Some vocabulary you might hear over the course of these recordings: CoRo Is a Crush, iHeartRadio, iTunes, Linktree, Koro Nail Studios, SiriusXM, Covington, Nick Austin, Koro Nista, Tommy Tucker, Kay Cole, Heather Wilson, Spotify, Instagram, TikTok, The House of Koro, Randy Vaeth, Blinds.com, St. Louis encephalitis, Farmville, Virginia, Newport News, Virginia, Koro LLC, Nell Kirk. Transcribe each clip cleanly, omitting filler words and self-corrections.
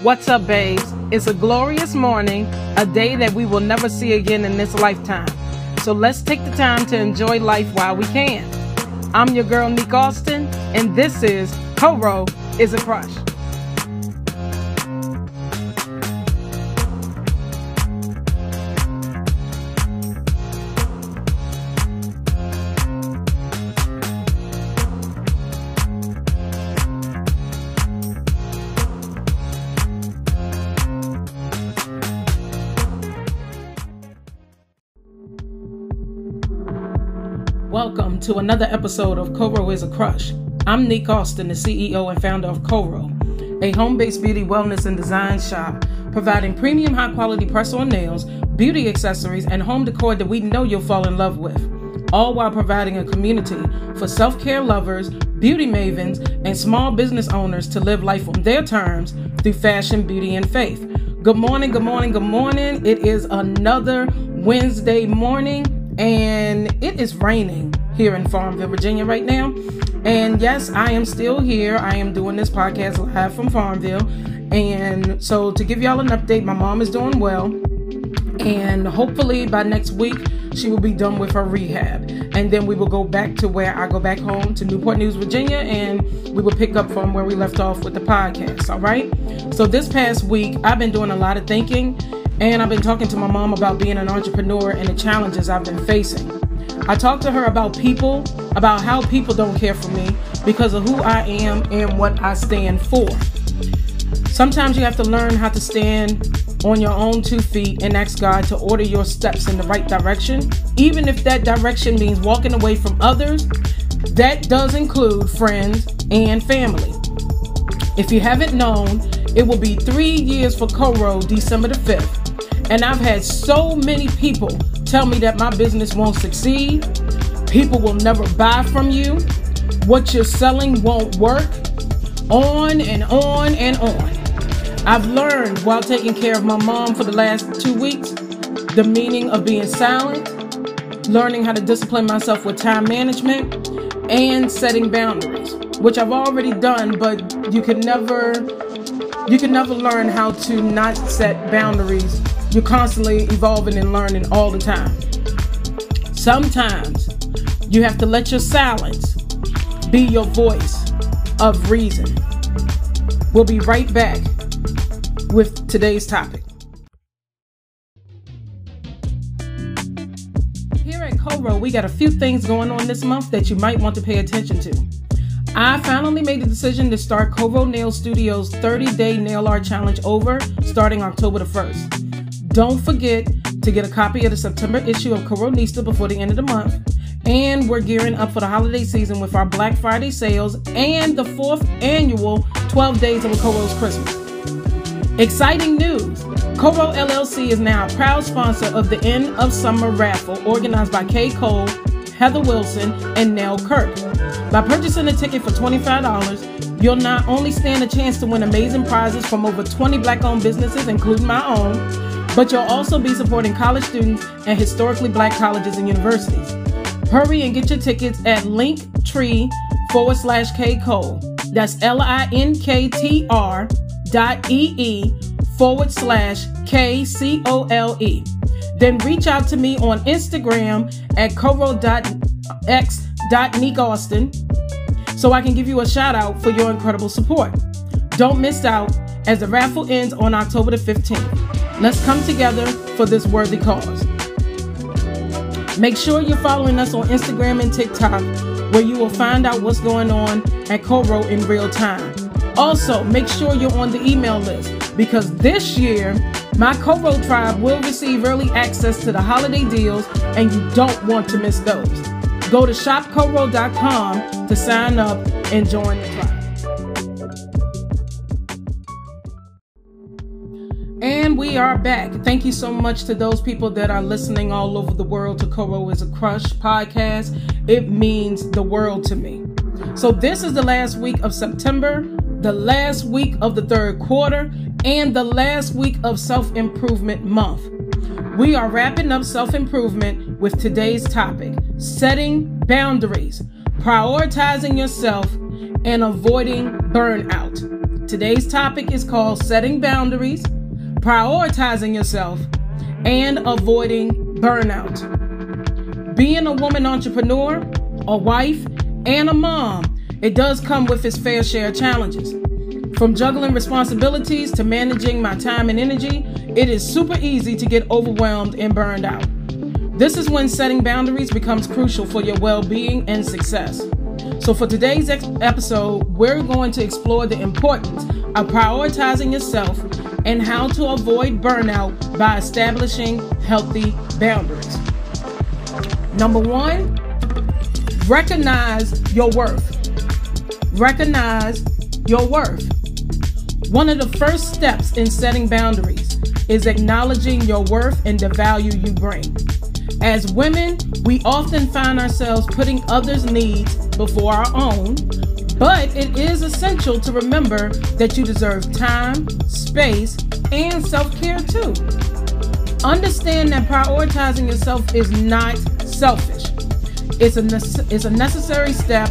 What's up, babes? It's a glorious morning, a day that we will never see again in this lifetime. So let's take the time to enjoy life while we can. I'm your girl, Nick Austin, and this is CoRo Is a Crush. Welcome to another episode of CoRo Is a Crush. I'm Nick Austin, the CEO and founder of CoRo, a home-based beauty, wellness, and design shop providing premium, high-quality press-on nails, beauty accessories, and home decor that we know you'll fall in love with, all while providing a community for self-care lovers, beauty mavens, and small business owners to live life on their terms through fashion, beauty, and faith. Good morning, good morning, good morning. It is another Wednesday morning, and it is raining here in Farmville, Virginia right now. And yes, I am still here. I am doing this podcast live from Farmville. And so to give y'all an update, my mom is doing well. And hopefully by next week, she will be done with her rehab. And then we will go back to where I go back home to Newport News, Virginia. And we will pick up from where we left off with the podcast. All right. So this past week, I've been doing a lot of thinking. And I've been talking to my mom about being an entrepreneur and the challenges I've been facing. I talked to her about people, about how people don't care for me because of who I am and what I stand for. Sometimes you have to learn how to stand on your own two feet and ask God to order your steps in the right direction, even if that direction means walking away from others. That does include friends and family. If you haven't known, it will be 3 years for CoRo December the 5th. And I've had so many people tell me that my business won't succeed. People will never buy from you. What you're selling won't work. On and on and on. I've learned while taking care of my mom for the last 2 weeks, the meaning of being silent, learning how to discipline myself with time management, and setting boundaries, which I've already done, but you can never learn how to not set boundaries. You're constantly evolving and learning all the time. Sometimes you have to let your silence be your voice of reason. We'll be right back with today's topic. Here at CoRo, we got a few things going on this month that you might want to pay attention to. I finally made the decision to start Koro Nail Studios' 30-day nail art challenge over starting October the 1st. Don't forget to get a copy of the September issue of Koro Nista before the end of the month. And we're gearing up for the holiday season with our Black Friday sales and the 4th annual 12 Days of Koro's Christmas. Exciting news! Koro LLC is now a proud sponsor of the End of Summer Raffle organized by Kay Cole, Heather Wilson, and Nell Kirk. By purchasing a ticket for $25, you'll not only stand a chance to win amazing prizes from over 20 Black-owned businesses, including my own, but you'll also be supporting college students at historically Black colleges and universities. Hurry and get your tickets at linktree.com/Kcole. That's linktr.ee/KCOLE. Then reach out to me on Instagram at koro.x.nickaustin so I can give you a shout out for your incredible support. Don't miss out as the raffle ends on October the 15th. Let's come together for this worthy cause. Make sure you're following us on Instagram and TikTok, where you will find out what's going on at CoRo in real time. Also, make sure you're on the email list, because this year, my CoRo tribe will receive early access to the holiday deals, and you don't want to miss those. Go to shopcoro.com to sign up and join the tribe. And we are back. Thank you so much to those people that are listening all over the world to CoRo Is a Crush podcast. It means the world to me. So this is the last week of September, the last week of the third quarter, and the last week of Self-Improvement Month. We are wrapping up self-improvement with today's topic: setting boundaries, prioritizing yourself, and avoiding burnout. Today's topic is called setting boundaries, prioritizing yourself, and avoiding burnout. Being a woman entrepreneur, a wife, and a mom, it does come with its fair share of challenges. From juggling responsibilities to managing my time and energy, it is super easy to get overwhelmed and burned out. This is when setting boundaries becomes crucial for your well-being and success. So for today's episode, we're going to explore the importance of prioritizing yourself and how to avoid burnout by establishing healthy boundaries. Number one, recognize your worth. Recognize your worth. One of the first steps in setting boundaries is acknowledging your worth and the value you bring. As women, we often find ourselves putting others' needs before our own, but it is essential to remember that you deserve time, space, and self-care too. Understand that prioritizing yourself is not selfish. It's a necessary step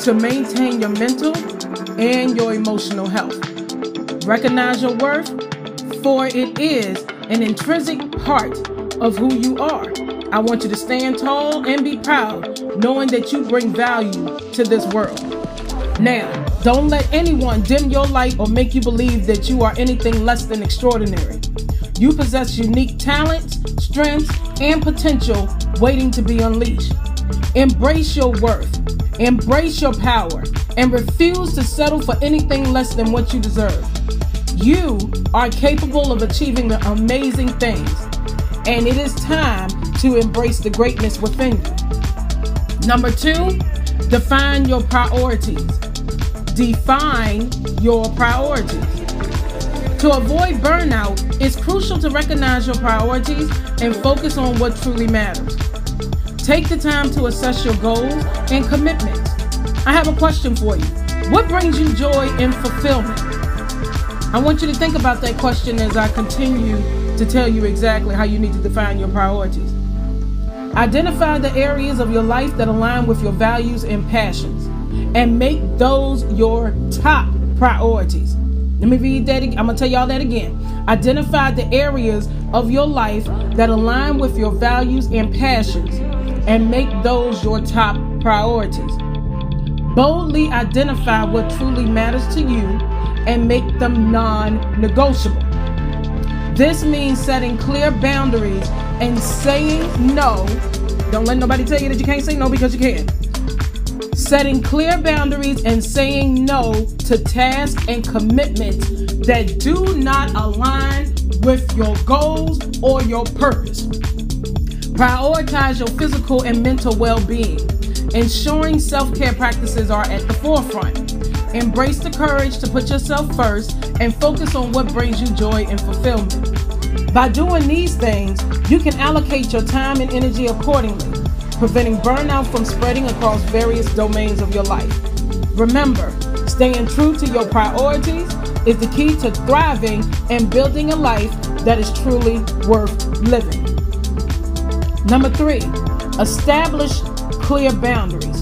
to maintain your mental and your emotional health. Recognize your worth, for it is an intrinsic part of who you are. I want you to stand tall and be proud, knowing that you bring value to this world. Now, don't let anyone dim your light or make you believe that you are anything less than extraordinary. You possess unique talents, strengths, and potential waiting to be unleashed. Embrace your worth, embrace your power, and refuse to settle for anything less than what you deserve. You are capable of achieving the amazing things, and it is time to embrace the greatness within you. Number two, define your priorities. Define your priorities. To avoid burnout, it's crucial to recognize your priorities and focus on what truly matters. Take the time to assess your goals and commitments. I have a question for you. What brings you joy and fulfillment? I want you to think about that question as I continue to tell you exactly how you need to define your priorities. Identify the areas of your life that align with your values and passions, and make those your top priorities. Let me read that again. I'm going to tell y'all that again. Identify the areas of your life that align with your values and passions, and make those your top priorities. Boldly identify what truly matters to you and make them non-negotiable. This means setting clear boundaries and saying no. Don't let nobody tell you that you can't say no, because you can. Setting clear boundaries and saying no to tasks and commitments that do not align with your goals or your purpose. Prioritize your physical and mental well-being. Ensuring self-care practices are at the forefront. Embrace the courage to put yourself first and focus on what brings you joy and fulfillment. By doing these things, you can allocate your time and energy accordingly, preventing burnout from spreading across various domains of your life. Remember, staying true to your priorities is the key to thriving and building a life that is truly worth living. Number three, establish clear boundaries.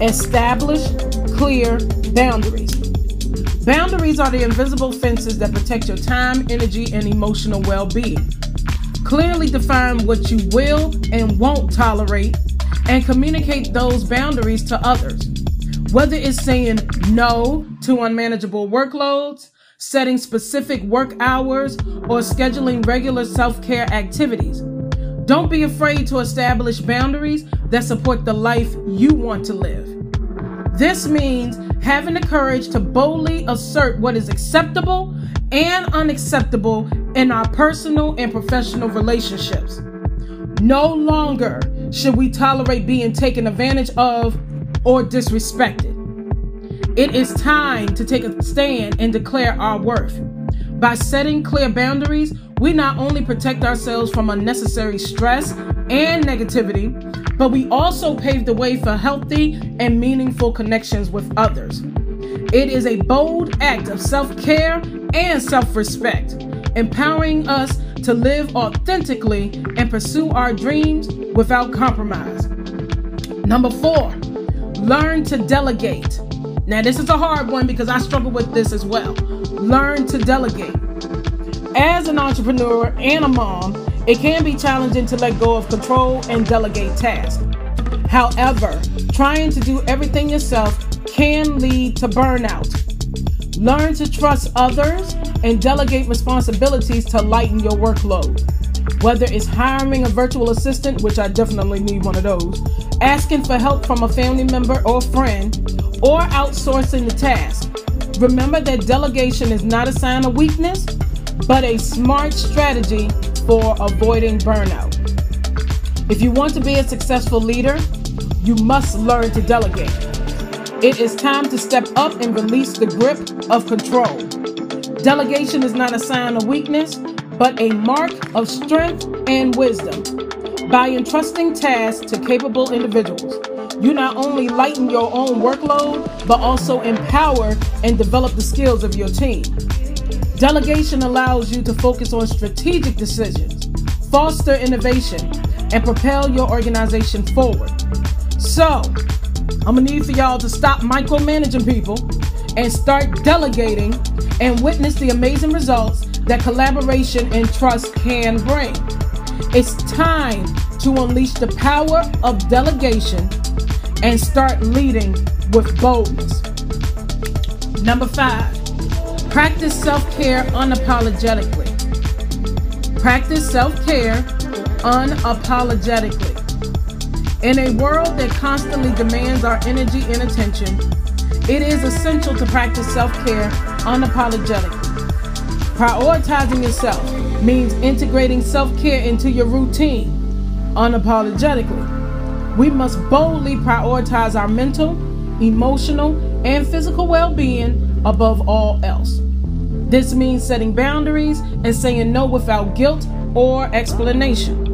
Establish clear boundaries. Boundaries are the invisible fences that protect your time, energy, and emotional well-being. Clearly define what you will and won't tolerate, and communicate those boundaries to others. Whether it's saying no to unmanageable workloads, setting specific work hours, or scheduling regular self-care activities. Don't be afraid to establish boundaries that support the life you want to live. This means having the courage to boldly assert what is acceptable and unacceptable in our personal and professional relationships. No longer should we tolerate being taken advantage of or disrespected. It is time to take a stand and declare our worth. By setting clear boundaries, we not only protect ourselves from unnecessary stress and negativity, but we also pave the way for healthy and meaningful connections with others. It is a bold act of self-care and self-respect, empowering us to live authentically and pursue our dreams without compromise. Number four, learn to delegate. Now, this is a hard one because I struggle with this as well. Learn to delegate. As an entrepreneur and a mom, it can be challenging to let go of control and delegate tasks. However, trying to do everything yourself can lead to burnout. Learn to trust others and delegate responsibilities to lighten your workload. Whether it's hiring a virtual assistant, which I definitely need one of those, asking for help from a family member or friend, or outsourcing the task. Remember that delegation is not a sign of weakness, but a smart strategy for avoiding burnout. If you want to be a successful leader, you must learn to delegate. It is time to step up and release the grip of control. Delegation is not a sign of weakness, but a mark of strength and wisdom. By entrusting tasks to capable individuals, you not only lighten your own workload, but also empower and develop the skills of your team. Delegation allows you to focus on strategic decisions, foster innovation, and propel your organization forward. So, I'm going to need for y'all to stop micromanaging people and start delegating and witness the amazing results that collaboration and trust can bring. It's time to unleash the power of delegation and start leading with boldness. Number 5, practice self-care unapologetically. Practice self-care unapologetically. In a world that constantly demands our energy and attention, it is essential to practice self-care unapologetically. Prioritizing yourself means integrating self-care into your routine unapologetically. We must boldly prioritize our mental, emotional, and physical well-being above all else. This means setting boundaries and saying no without guilt or explanation.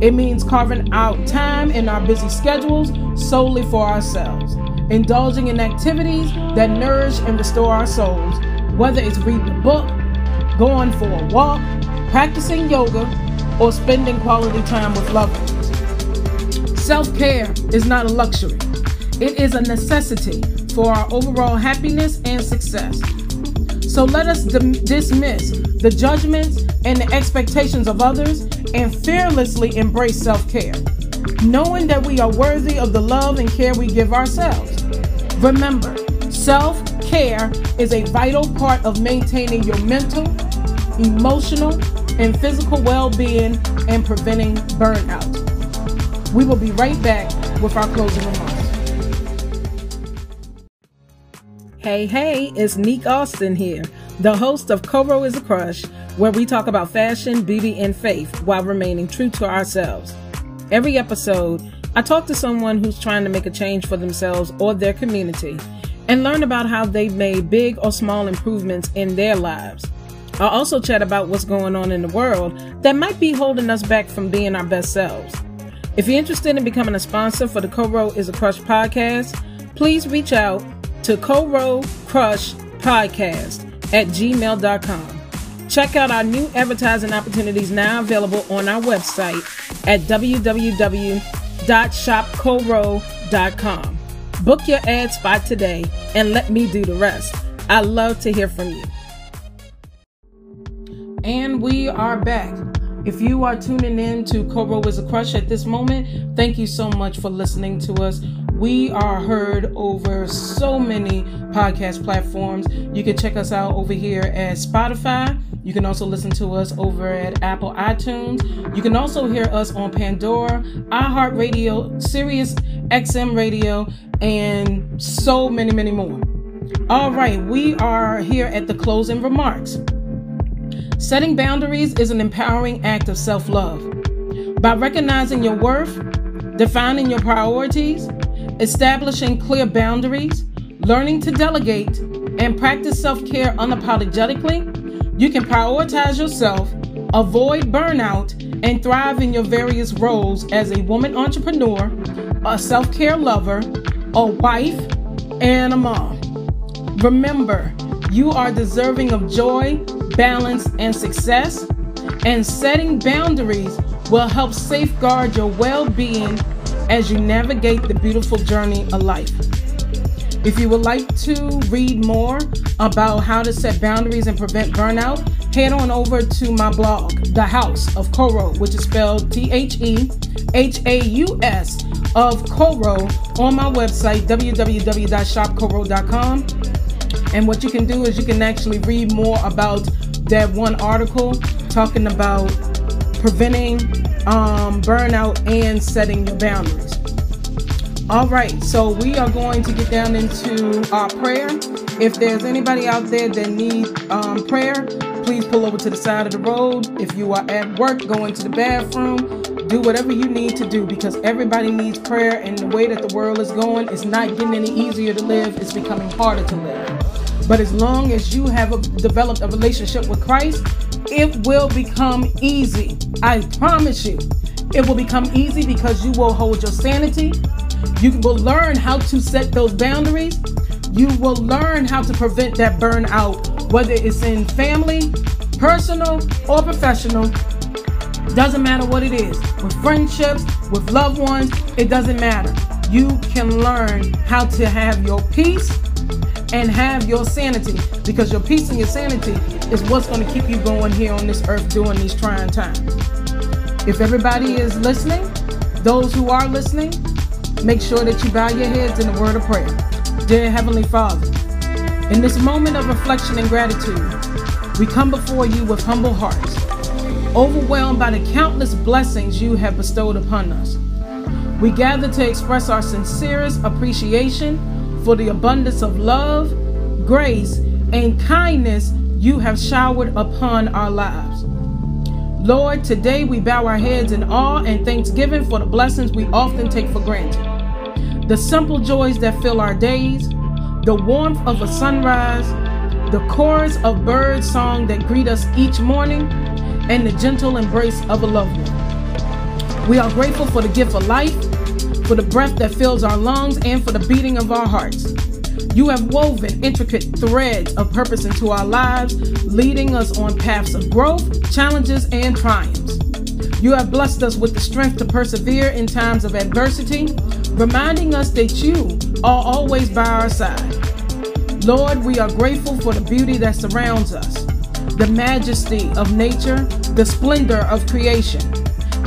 It means carving out time in our busy schedules solely for ourselves, indulging in activities that nourish and restore our souls, whether it's reading a book, going for a walk, practicing yoga, or spending quality time with loved ones. Self-care is not a luxury. It is a necessity for our overall happiness and success. So let us dismiss the judgments and the expectations of others and fearlessly embrace self-care, knowing that we are worthy of the love and care we give ourselves. Remember, self-care is a vital part of maintaining your mental, emotional, and physical well-being and preventing burnout. We will be right back with our closing remarks. Hey, it's Nick Austin here, the host of CoRo Is a Crush, where we talk about fashion, beauty, and faith while remaining true to ourselves. Every episode, I talk to someone who's trying to make a change for themselves or their community and learn about how they've made big or small improvements in their lives. I'll also chat about what's going on in the world that might be holding us back from being our best selves. If you're interested in becoming a sponsor for the CoRo Is a Crush podcast, please reach out to CoRoCrushPodcast@gmail.com. Check out our new advertising opportunities now available on our website at www.shopcoro.com. Book your ad spot today and let me do the rest. I love to hear from you. And we are back. If you are tuning in to CoRo Is a Crush at this moment, thank you so much for listening to us. We are heard over so many podcast platforms. You can check us out over here at Spotify. You can also listen to us over at Apple iTunes. You can also hear us on Pandora, iHeartRadio, Sirius XM Radio, and so many, many more. All right, we are here at the closing remarks. Setting boundaries is an empowering act of self-love. By recognizing your worth, defining your priorities, establishing clear boundaries, learning to delegate, and practice self-care unapologetically, you can prioritize yourself, avoid burnout, and thrive in your various roles as a woman entrepreneur, a self-care lover, a wife, and a mom. Remember, you are deserving of joy, balance, and success, and setting boundaries will help safeguard your well-being as you navigate the beautiful journey of life. If you would like to read more about how to set boundaries and prevent burnout, head on over to my blog, The House of Koro, which is spelled THEHAUS of Koro, on my website, www.shopkoro.com. And what you can do is you can actually read more about that one article talking about preventing burnout and setting your boundaries. All right, so we are going to get down into our prayer. If there's anybody out there that needs prayer, please pull over to the side of the road. If you are at work, go into the bathroom, do whatever you need to do, because everybody needs prayer, and the way that the world is going, it's not getting any easier to live. It's becoming harder to live. But as long as you have developed a relationship with Christ, it will become easy. I promise you, it will become easy, because you will hold your sanity. You will learn how to set those boundaries. You will learn how to prevent that burnout, whether it's in family, personal, or professional. Doesn't matter what it is. With friendships, with loved ones, it doesn't matter. You can learn how to have your peace and have your sanity, because your peace and your sanity is what's going to keep you going here on this earth during these trying times. If everybody is listening, those who are listening, make sure that you bow your heads in the word of prayer. Dear Heavenly Father, in this moment of reflection and gratitude, we come before you with humble hearts, overwhelmed by the countless blessings you have bestowed upon us. We gather to express our sincerest appreciation for the abundance of love, grace, and kindness you have showered upon our lives. Lord, today we bow our heads in awe and thanksgiving for the blessings we often take for granted. The simple joys that fill our days, the warmth of a sunrise, the chorus of bird song that greet us each morning, and the gentle embrace of a loved one. We are grateful for the gift of life, for the breath that fills our lungs, and for the beating of our hearts. You have woven intricate threads of purpose into our lives, leading us on paths of growth, challenges, and triumphs. You have blessed us with the strength to persevere in times of adversity, reminding us that you are always by our side. Lord, we are grateful for the beauty that surrounds us, the majesty of nature, the splendor of creation.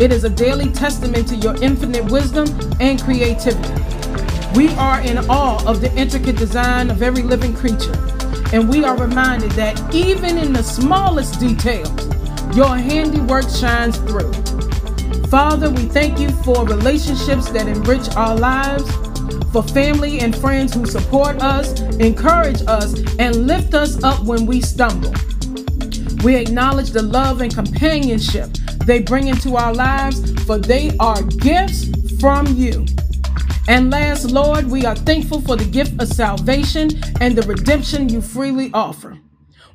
It is a daily testament to your infinite wisdom and creativity. We are in awe of the intricate design of every living creature, and we are reminded that even in the smallest details, your handiwork shines through. Father, we thank you for relationships that enrich our lives, for family and friends who support us, encourage us, and lift us up when we stumble. We acknowledge the love and companionship they bring into our lives, for they are gifts from you. And last, Lord, we are thankful for the gift of salvation and the redemption you freely offer.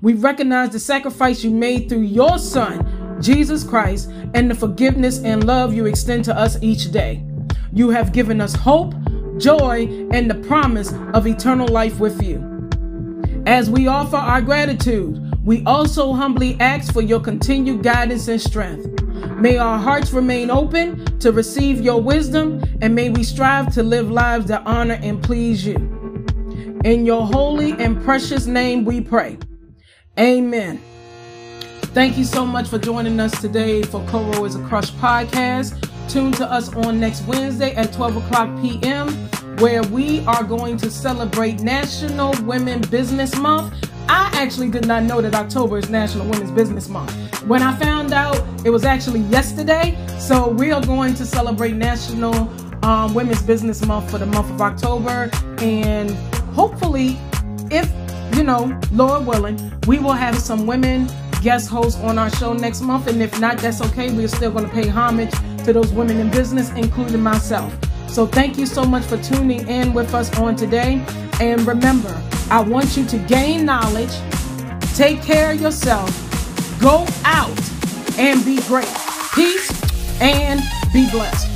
We recognize the sacrifice you made through your Son, Jesus Christ, and the forgiveness and love you extend to us each day. You have given us hope, joy, and the promise of eternal life with you. As we offer our gratitude, we also humbly ask for your continued guidance and strength. May our hearts remain open to receive your wisdom, and may we strive to live lives that honor and please you. In your holy and precious name we pray. Amen. Thank you so much for joining us today for CoRo Is a Crush podcast. Tune to us on next Wednesday at 12 o'clock p.m., where we are going to celebrate National Women's Business Month. I actually did not know that October is National Women's Business Month. When I found out, it was actually yesterday. So we are going to celebrate National Women's Business Month for the month of October. And hopefully, if, you know, Lord willing, we will have some women guest hosts on our show next month. And if not, that's okay. We're still going to pay homage to those women in business, including myself. So thank you so much for tuning in with us on today. And remember, I want you to gain knowledge, take care of yourself, go out and be great. Peace and be blessed.